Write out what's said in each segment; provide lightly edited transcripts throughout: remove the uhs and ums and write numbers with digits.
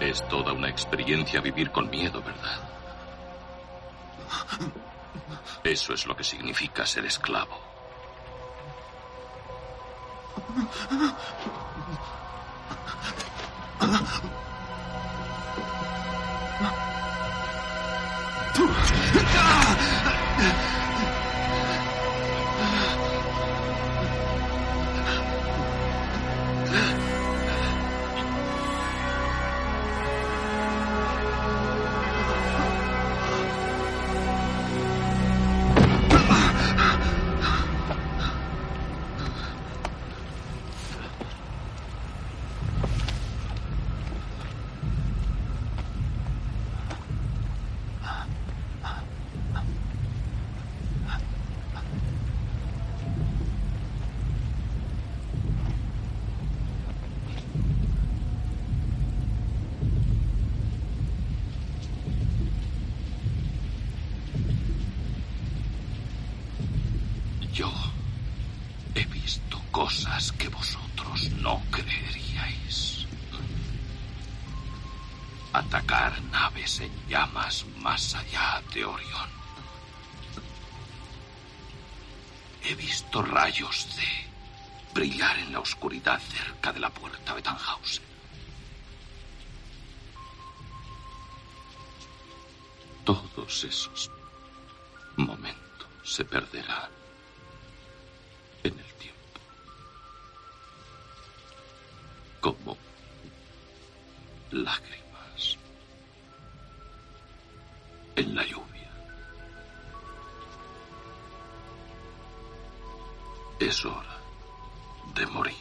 Es toda una experiencia vivir con miedo, ¿verdad? Eso es lo que significa ser esclavo. Rayos de brillar en la oscuridad cerca de la puerta de Tanhaus. Todos esos momentos se perderán en el tiempo, como lágrimas en la lluvia. Es hora de morir.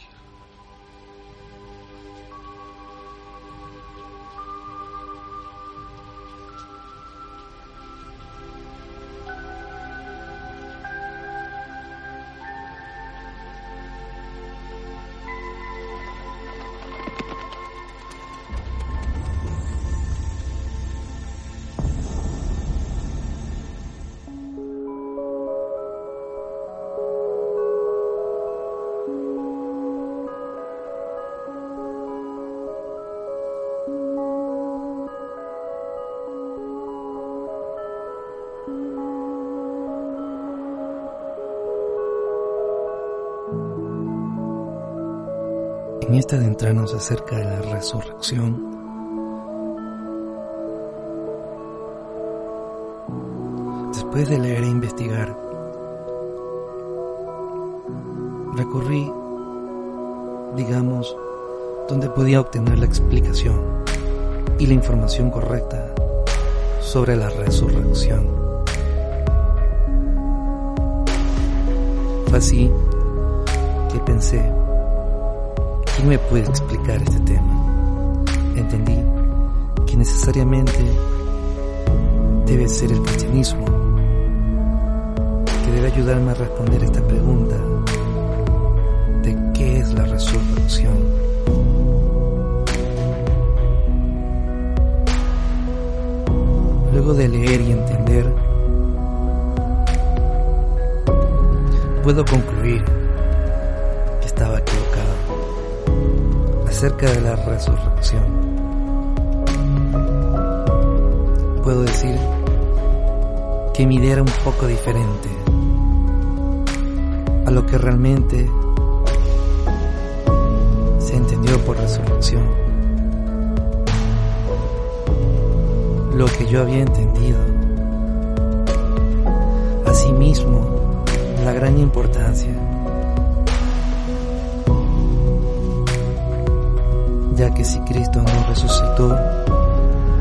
En este adentrarnos acerca de la resurrección, después de leer e investigar, recorrí, digamos, donde podía obtener la explicación y la información correcta sobre la resurrección. Fue así que pensé: ¿quién me puede explicar este tema? Entendí que necesariamente debe ser el cristianismo, que debe ayudarme a responder esta pregunta de qué es la resurrección. Luego de leer y entender, puedo concluir que estaba equivocado acerca de la resurrección. Puedo decir que mi idea era un poco diferente a lo que realmente se entendió por resurrección. Lo que yo había entendido, asimismo, la gran importancia, ya que si Cristo no resucitó,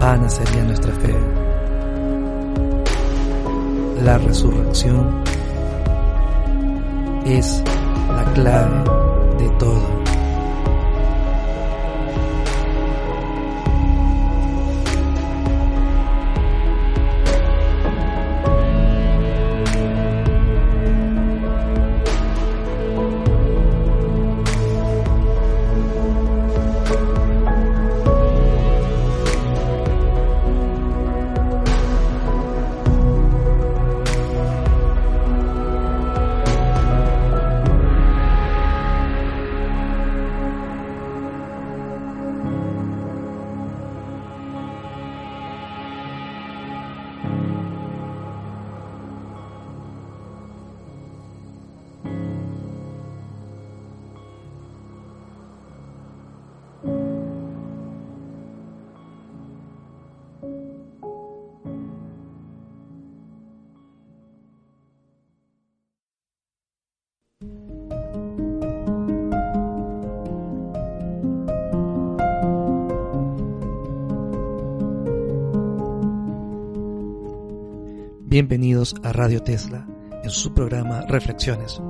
vana sería nuestra fe. La resurrección es la clave de todo. Bienvenidos a Radio Tesla, en su programa Reflexiones,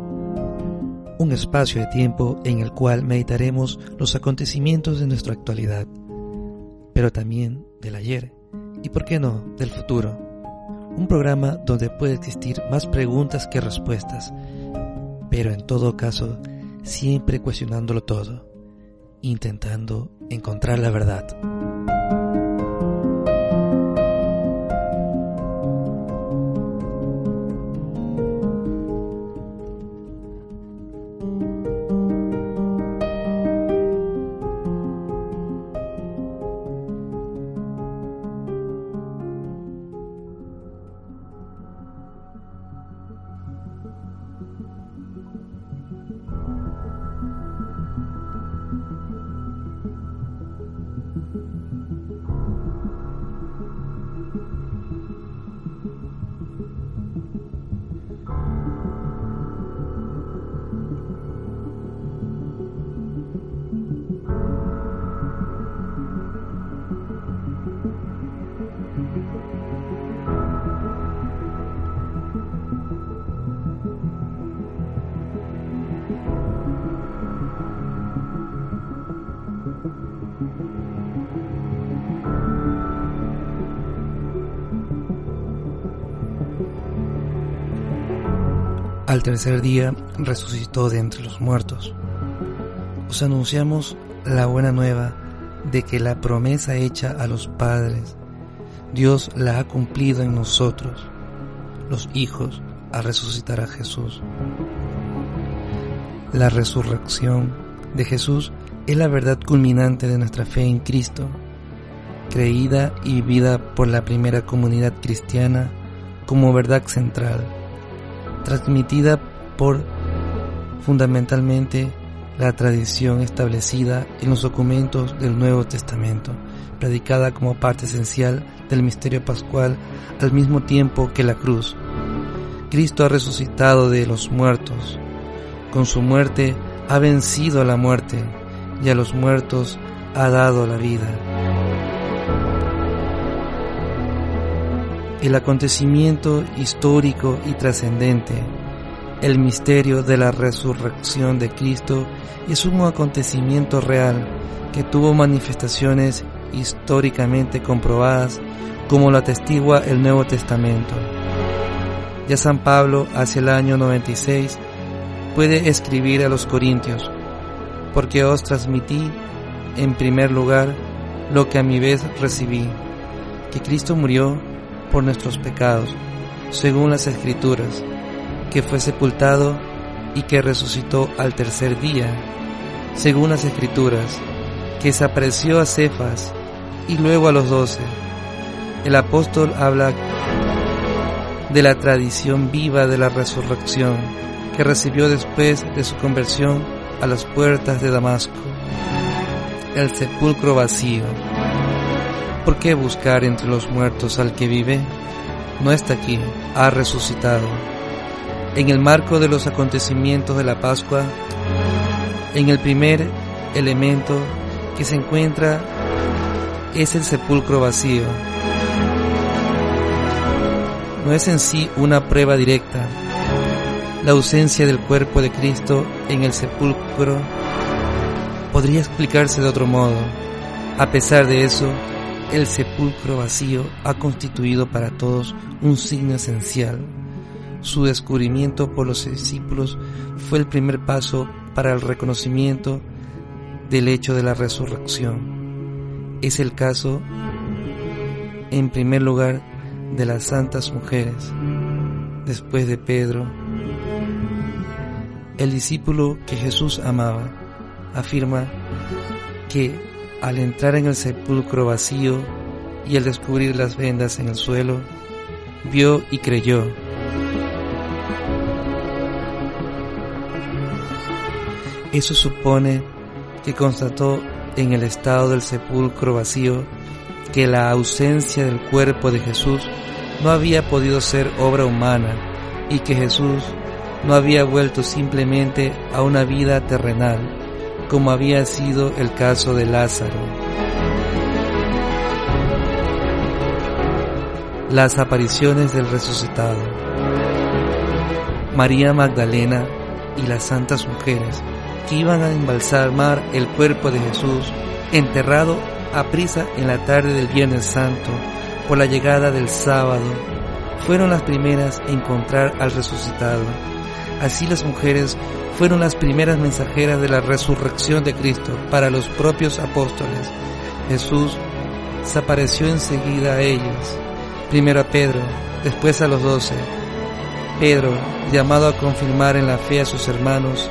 un espacio de tiempo en el cual meditaremos los acontecimientos de nuestra actualidad, pero también del ayer y, por qué no, del futuro. Un programa donde puede existir más preguntas que respuestas, pero en todo caso, siempre cuestionándolo todo, intentando encontrar la verdad. Al tercer día resucitó de entre los muertos. Os anunciamos la buena nueva de que la promesa hecha a los padres, Dios la ha cumplido en nosotros, los hijos, al resucitar a Jesús. La resurrección de Jesús es la verdad culminante de nuestra fe en Cristo, creída y vivida por la primera comunidad cristiana como verdad central, transmitida por fundamentalmente la tradición establecida en los documentos del Nuevo Testamento, predicada como parte esencial del misterio pascual al mismo tiempo que la cruz. Cristo ha resucitado de los muertos. Con su muerte ha vencido a la muerte y a los muertos ha dado la vida. El acontecimiento histórico y trascendente, el misterio de la resurrección de Cristo, es un acontecimiento real que tuvo manifestaciones históricamente comprobadas, como lo atestigua el Nuevo Testamento. Ya San Pablo, hacia el año 96, puede escribir a los Corintios: porque os transmití, en primer lugar, lo que a mi vez recibí, que Cristo murió por nuestros pecados, según las Escrituras, que fue sepultado y que resucitó al tercer día, según las Escrituras, que se apareció a Cefas y luego a los 12. El apóstol habla de la tradición viva de la resurrección que recibió después de su conversión a las puertas de Damasco, el sepulcro vacío. ¿Por qué buscar entre los muertos al que vive? No está aquí, ha resucitado. En el marco de los acontecimientos de la Pascua, en el primer elemento que se encuentra es el sepulcro vacío. No es en sí una prueba directa. La ausencia del cuerpo de Cristo en el sepulcro podría explicarse de otro modo. A pesar de eso, el sepulcro vacío ha constituido para todos un signo esencial. Su descubrimiento por los discípulos fue el primer paso para el reconocimiento del hecho de la resurrección. Es el caso, en primer lugar, de las santas mujeres. Después de Pedro, el discípulo que Jesús amaba, afirma que al entrar en el sepulcro vacío y al descubrir las vendas en el suelo, vio y creyó. Eso supone que constató en el estado del sepulcro vacío que la ausencia del cuerpo de Jesús no había podido ser obra humana y que Jesús no había vuelto simplemente a una vida terrenal, como había sido el caso de Lázaro. las apariciones del resucitado. María Magdalena y las santas mujeres que iban a embalsamar el cuerpo de Jesús, enterrado a prisa en la tarde del Viernes Santo, por la llegada del sábado, fueron las primeras en encontrar al resucitado. Así las mujeres fueron las primeras mensajeras de la resurrección de Cristo para los propios apóstoles. Jesús se apareció enseguida a ellos, primero a Pedro, después a los 12. Pedro, llamado a confirmar en la fe a sus hermanos,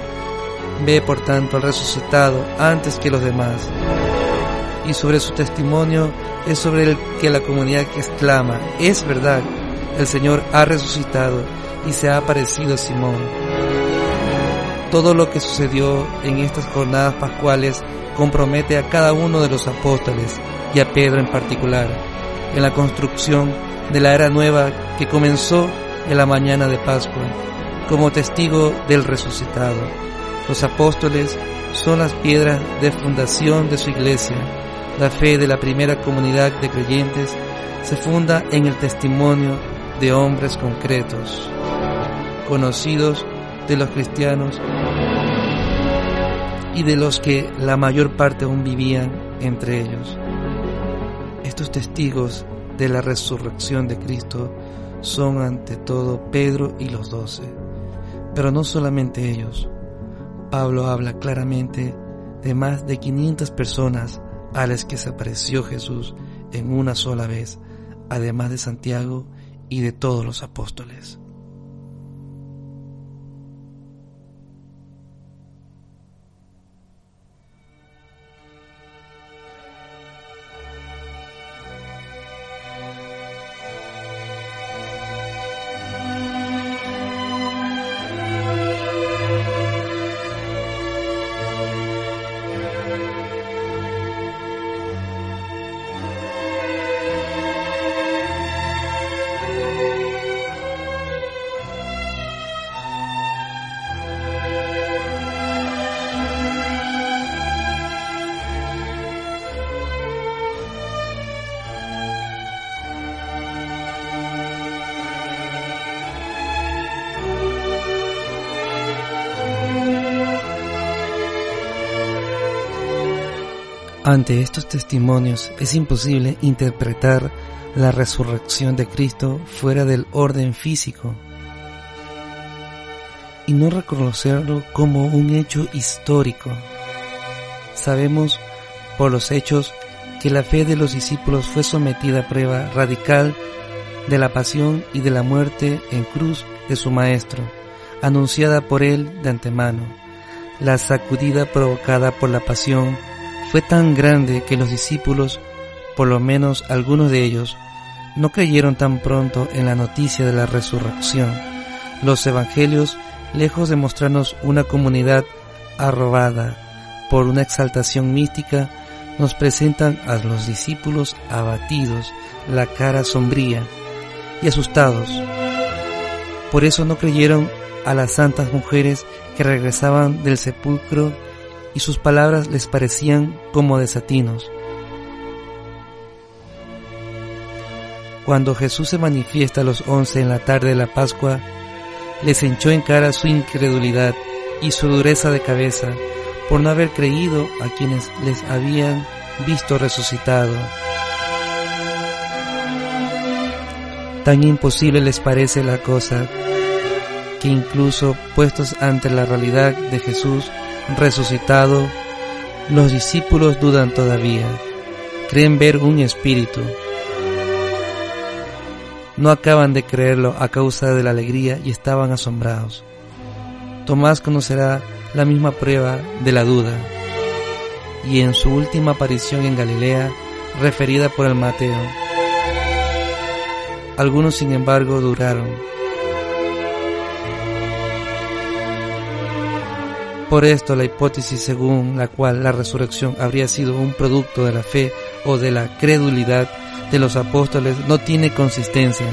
ve por tanto al resucitado antes que los demás. Y sobre su testimonio es sobre el que la comunidad exclama: es verdad, el Señor ha resucitado y se ha aparecido a Simón. Todo lo que sucedió en estas jornadas pascuales compromete a cada uno de los apóstoles y a Pedro en particular en la construcción de la era nueva que comenzó en la mañana de Pascua como testigo del resucitado. Los apóstoles son las piedras de fundación de su iglesia. La fe de la primera comunidad de creyentes se funda en el testimonio de hombres concretos, conocidos de los cristianos y de los que la mayor parte aún vivían entre ellos. Estos testigos de la resurrección de Cristo son ante todo Pedro y los 12, pero no solamente ellos. Pablo habla claramente de más de 500 personas a las que se apareció Jesús en una sola vez, además de Santiago y de todos los apóstoles. Ante estos testimonios es imposible interpretar la resurrección de Cristo fuera del orden físico y no reconocerlo como un hecho histórico. Sabemos por los hechos que la fe de los discípulos fue sometida a prueba radical de la pasión y de la muerte en cruz de su Maestro, anunciada por él de antemano. La sacudida provocada por la pasión fue tan grande que los discípulos, por lo menos algunos de ellos, no creyeron tan pronto en la noticia de la resurrección. Los evangelios, lejos de mostrarnos una comunidad arrobada por una exaltación mística, nos presentan a los discípulos abatidos, la cara sombría y asustados. Por eso no creyeron a las santas mujeres que regresaban del sepulcro y sus palabras les parecían como desatinos. Cuando Jesús se manifiesta a los 11 en la tarde de la Pascua, les echó en cara su incredulidad y su dureza de cabeza por no haber creído a quienes les habían visto resucitado. Tan imposible les parece la cosa que incluso puestos ante la realidad de Jesús resucitado, los discípulos dudan todavía, creen ver un espíritu. No acaban de creerlo a causa de la alegría y estaban asombrados. Tomás conocerá la misma prueba de la duda, y en su última aparición en Galilea, referida por el Mateo. Algunos, sin embargo, duraron. Por esto, la hipótesis según la cual la resurrección habría sido un producto de la fe o de la credulidad de los apóstoles no tiene consistencia.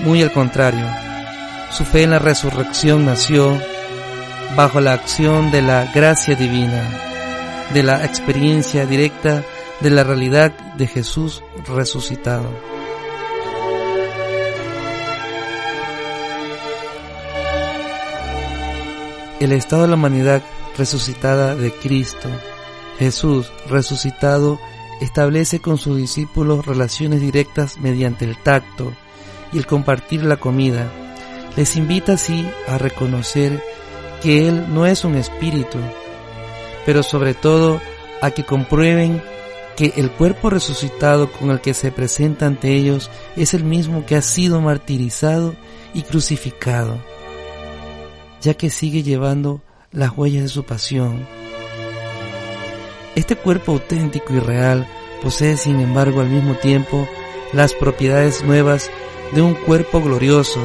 Muy al contrario, su fe en la resurrección nació bajo la acción de la gracia divina, de la experiencia directa de la realidad de Jesús resucitado. el estado de la humanidad resucitada de Cristo. Jesús resucitado establece con sus discípulos relaciones directas mediante el tacto y el compartir la comida. Les invita así a reconocer que Él no es un espíritu, pero sobre todo a que comprueben que el cuerpo resucitado con el que se presenta ante ellos es el mismo que ha sido martirizado y crucificado, ya que sigue llevando las huellas de su pasión. Este cuerpo auténtico y real posee, sin embargo, al mismo tiempo las propiedades nuevas de un cuerpo glorioso.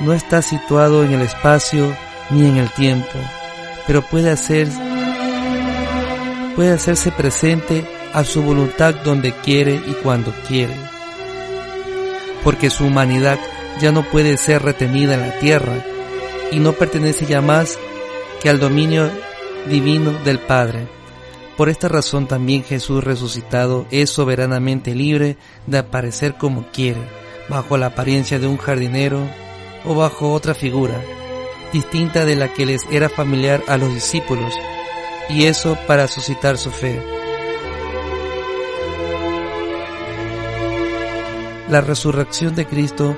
No está situado en el espacio ni en el tiempo, pero puede hacerse presente a su voluntad donde quiere y cuando quiere, porque su humanidad ya no puede ser retenida en la tierra y no pertenece ya más que al dominio divino del Padre. Por esta razón también Jesús resucitado es soberanamente libre de aparecer como quiere, bajo la apariencia de un jardinero o bajo otra figura, distinta de la que les era familiar a los discípulos, y eso para suscitar su fe. La resurrección de Cristo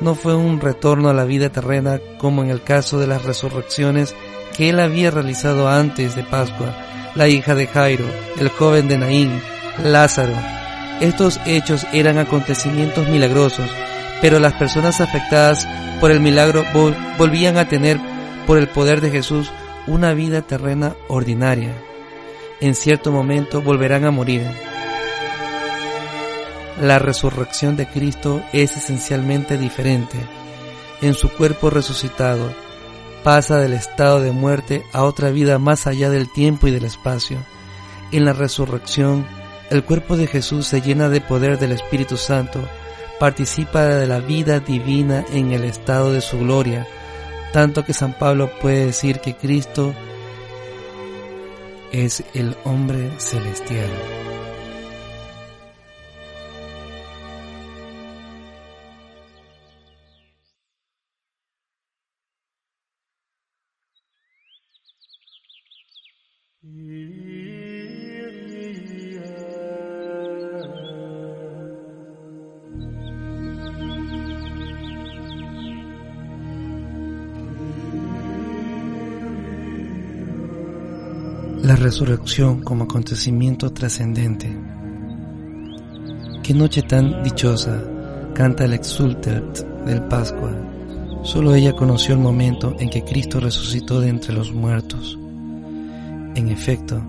no fue un retorno a la vida terrena como en el caso de las resurrecciones que Él había realizado antes de Pascua, la hija de Jairo, el joven de Naín, Lázaro. Estos hechos eran acontecimientos milagrosos, pero las personas afectadas por el milagro volvían a tener, por el poder de Jesús, una vida terrena ordinaria. En cierto momento volverán a morir. La resurrección de Cristo es esencialmente diferente. En su cuerpo resucitado, pasa del estado de muerte a otra vida más allá del tiempo y del espacio. En la resurrección, el cuerpo de Jesús se llena de poder del Espíritu Santo, participa de la vida divina en el estado de su gloria, tanto que San Pablo puede decir que Cristo es el hombre celestial. La resurrección como acontecimiento trascendente. Qué noche tan dichosa, canta el exultert del Pascua. Solo ella conoció el momento en que Cristo resucitó de entre los muertos. En efecto,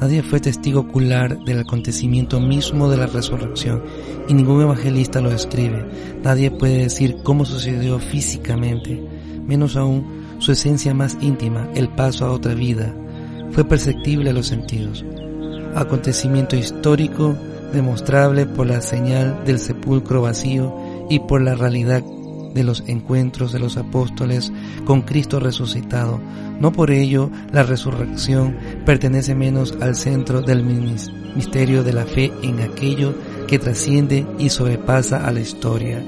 nadie fue testigo ocular del acontecimiento mismo de la resurrección y ningún evangelista lo describe. Nadie puede decir cómo sucedió físicamente, menos aún su esencia más íntima, el paso a otra vida. Fue perceptible a los sentidos, acontecimiento histórico demostrable por la señal del sepulcro vacío y por la realidad de los encuentros de los apóstoles con Cristo resucitado. No por ello la resurrección pertenece menos al centro del misterio de la fe en aquello que trasciende y sobrepasa a la historia.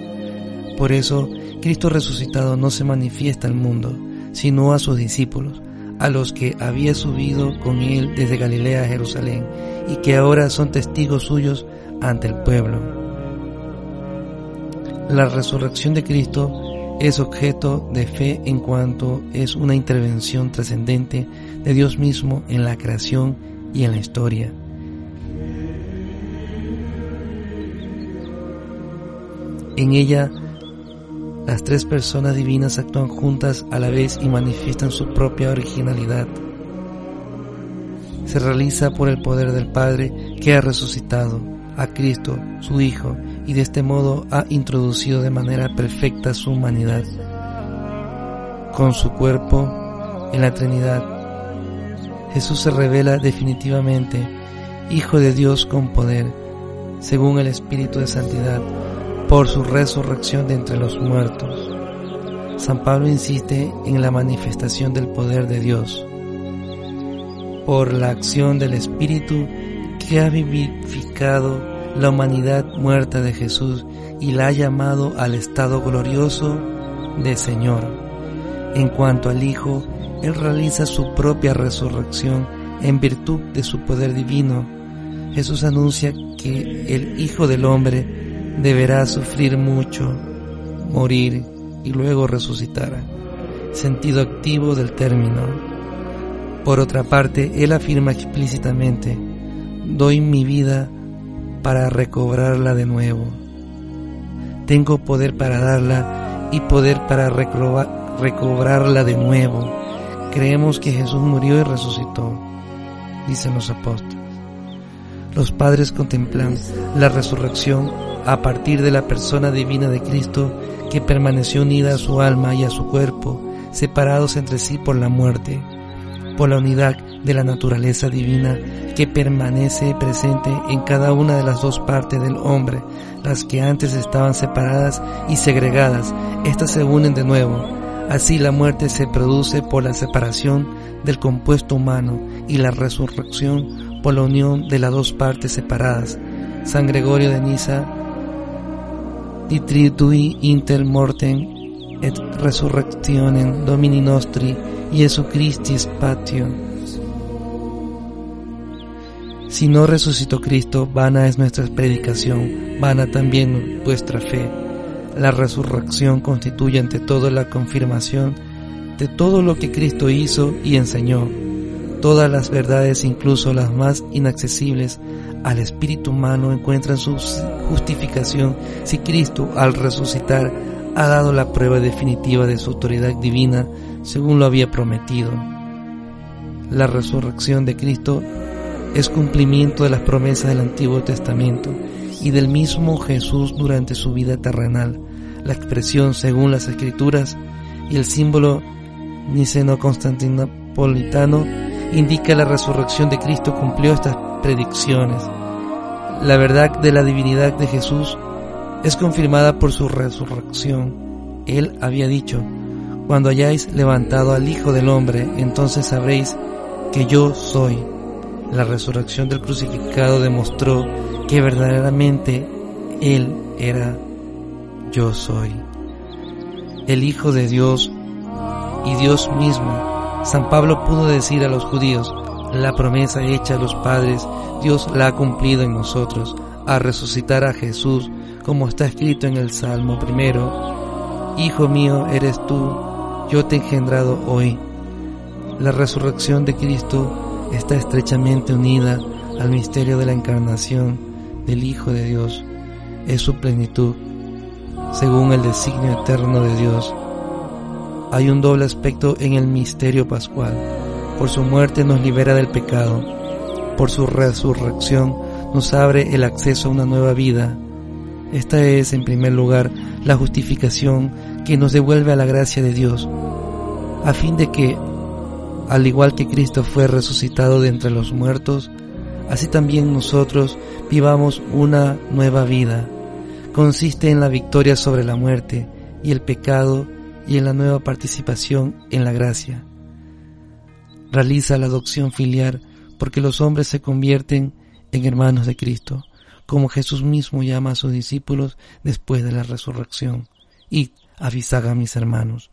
Por eso Cristo resucitado no se manifiesta al mundo, sino a sus discípulos, a los que había subido con él desde Galilea a Jerusalén y que ahora son testigos suyos ante el pueblo. La resurrección de Cristo es objeto de fe en cuanto es una intervención trascendente de Dios mismo en la creación y en la historia. En ella, las tres personas divinas actúan juntas a la vez y manifiestan su propia originalidad. Se realiza por el poder del Padre que ha resucitado a Cristo, su Hijo, y de este modo ha introducido de manera perfecta su humanidad con su cuerpo en la Trinidad. Jesús se revela definitivamente Hijo de Dios con poder, según el Espíritu de Santidad, por su resurrección de entre los muertos. San Pablo insiste en la manifestación del poder de Dios por la acción del Espíritu que ha vivificado la humanidad muerta de Jesús y la ha llamado al estado glorioso de Señor. En cuanto al Hijo, Él realiza su propia resurrección en virtud de su poder divino. Jesús anuncia que el Hijo del Hombre deberá sufrir mucho, morir y luego resucitar. Sentido activo del término. Por otra parte, Él afirma explícitamente: doy mi vida para recobrarla de nuevo. Tengo poder para darla y poder para recobrarla de nuevo. Creemos que Jesús murió y resucitó, dicen los apóstoles. Los padres contemplan la resurrección a partir de la persona divina de Cristo, que permaneció unida a su alma y a su cuerpo, separados entre sí por la muerte, por la unidad de la naturaleza divina que permanece presente en cada una de las dos partes del hombre, las que antes estaban separadas y segregadas. Estas se unen de nuevo. Así la muerte se produce por la separación del compuesto humano y la resurrección por la unión de las dos partes separadas. San Gregorio de Niza, Di Tridui inter mortem et resurrectionem Domini nostri Jesu Christis Patio. Si no resucitó Cristo, vana es nuestra predicación, vana también vuestra fe. La resurrección constituye ante todo la confirmación de todo lo que Cristo hizo y enseñó. Todas las verdades, incluso las más inaccesibles al espíritu humano, encuentran su justificación si Cristo, al resucitar, ha dado la prueba definitiva de su autoridad divina, según lo había prometido. La resurrección de Cristo es cumplimiento de las promesas del Antiguo Testamento y del mismo Jesús durante su vida terrenal. La expresión según las Escrituras y el símbolo niceno-constantinopolitano indica la resurrección de Cristo cumplió estas predicciones. La verdad de la divinidad de Jesús es confirmada por su resurrección. Él había dicho: cuando hayáis levantado al Hijo del Hombre, entonces sabréis que yo soy. La resurrección del crucificado demostró que verdaderamente Él era yo soy, el Hijo de Dios y Dios mismo. San Pablo pudo decir a los judíos: la promesa hecha a los padres, Dios la ha cumplido en nosotros, a resucitar a Jesús, como está escrito en el Salmo 1: Hijo mío eres tú, yo te he engendrado hoy. La resurrección de Cristo está estrechamente unida al misterio de la encarnación del Hijo de Dios. Es su plenitud, según el designio eterno de Dios. Hay un doble aspecto en el misterio pascual. Por su muerte nos libera del pecado. Por su resurrección nos abre el acceso a una nueva vida. Esta es, en primer lugar, la justificación que nos devuelve a la gracia de Dios, a fin de que, al igual que Cristo fue resucitado de entre los muertos, así también nosotros vivamos una nueva vida. Consiste en la victoria sobre la muerte y el pecado y en la nueva participación en la gracia. Realiza la adopción filial porque los hombres se convierten en hermanos de Cristo, como Jesús mismo llama a sus discípulos después de la resurrección: y avisad a mis hermanos.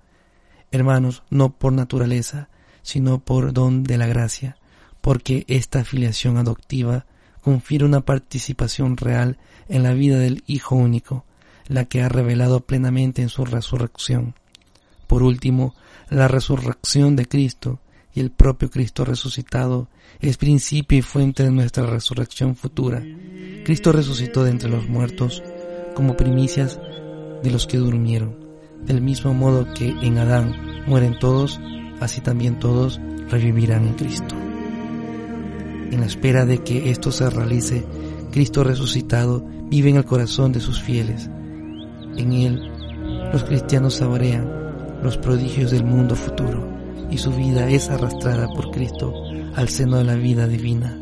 Hermanos, no por naturaleza, sino por don de la gracia, porque esta filiación adoptiva confiere una participación real en la vida del Hijo único, la que ha revelado plenamente en su resurrección. Por último, la resurrección de Cristo y el propio Cristo resucitado es principio y fuente de nuestra resurrección futura. Cristo resucitó de entre los muertos como primicias de los que durmieron. Del mismo modo que en Adán mueren todos, así también todos revivirán en Cristo. En la espera de que esto se realice, Cristo resucitado vive en el corazón de sus fieles. En Él, los cristianos saborean los prodigios del mundo futuro y su vida es arrastrada por Cristo al seno de la vida divina,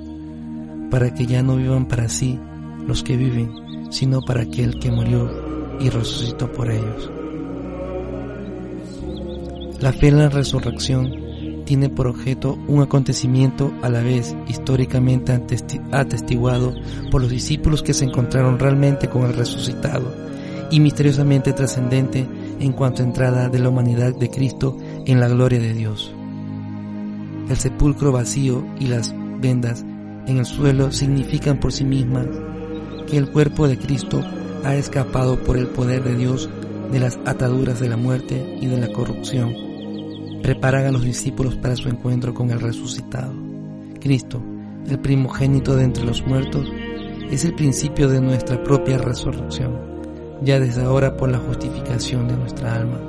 para que ya no vivan para sí los que viven, sino para aquel que murió y resucitó por ellos. La fe en la resurrección tiene por objeto un acontecimiento a la vez históricamente atestiguado por los discípulos que se encontraron realmente con el resucitado y misteriosamente trascendente en cuanto a entrada de la humanidad de Cristo en la gloria de Dios. El sepulcro vacío y las vendas en el suelo significan por sí mismas que el cuerpo de Cristo ha escapado por el poder de Dios de las ataduras de la muerte y de la corrupción. Preparan a los discípulos para su encuentro con el resucitado. Cristo, el primogénito de entre los muertos, es el principio de nuestra propia resurrección, ya desde ahora por la justificación de nuestra alma,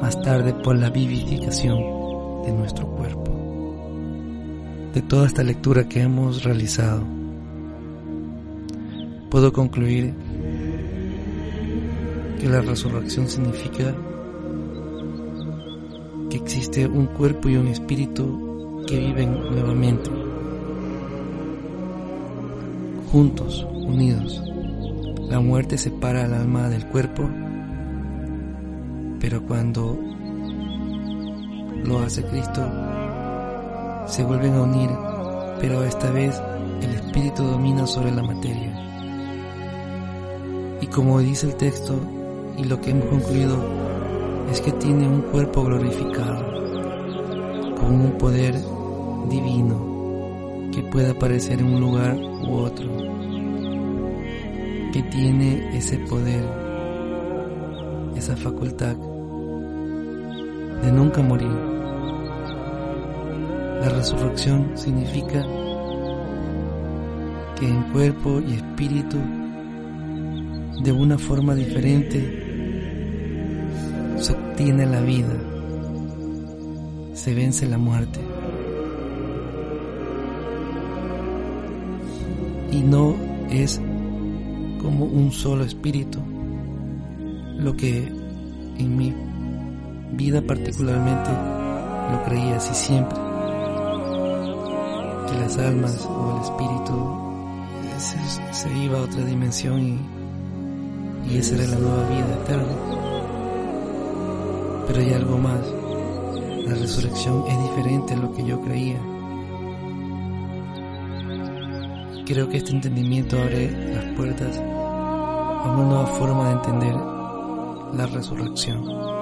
más tarde por la vivificación de nuestro cuerpo. De toda esta lectura que hemos realizado, puedo concluir que la resurrección significa que existe un cuerpo y un espíritu que viven nuevamente, juntos, unidos. La muerte separa al alma del cuerpo, pero cuando lo hace Cristo, se vuelven a unir, pero esta vez el espíritu domina sobre la materia. Y como dice el texto, y lo que hemos concluido, es que tiene un cuerpo glorificado, con un poder divino, que puede aparecer en un lugar u otro, que tiene ese poder, esa facultad de nunca morir. La resurrección significa que en cuerpo y espíritu, de una forma diferente, se obtiene la vida, se vence la muerte. Y no es como un solo espíritu. Lo que en mi vida particularmente lo creía así siempre, que las almas o el espíritu se iba a otra dimensión y esa era la nueva vida eterna. Pero hay algo más. La resurrección es diferente a lo que yo creía. Creo que este entendimiento abre las puertas a una nueva forma de entender la resurrección.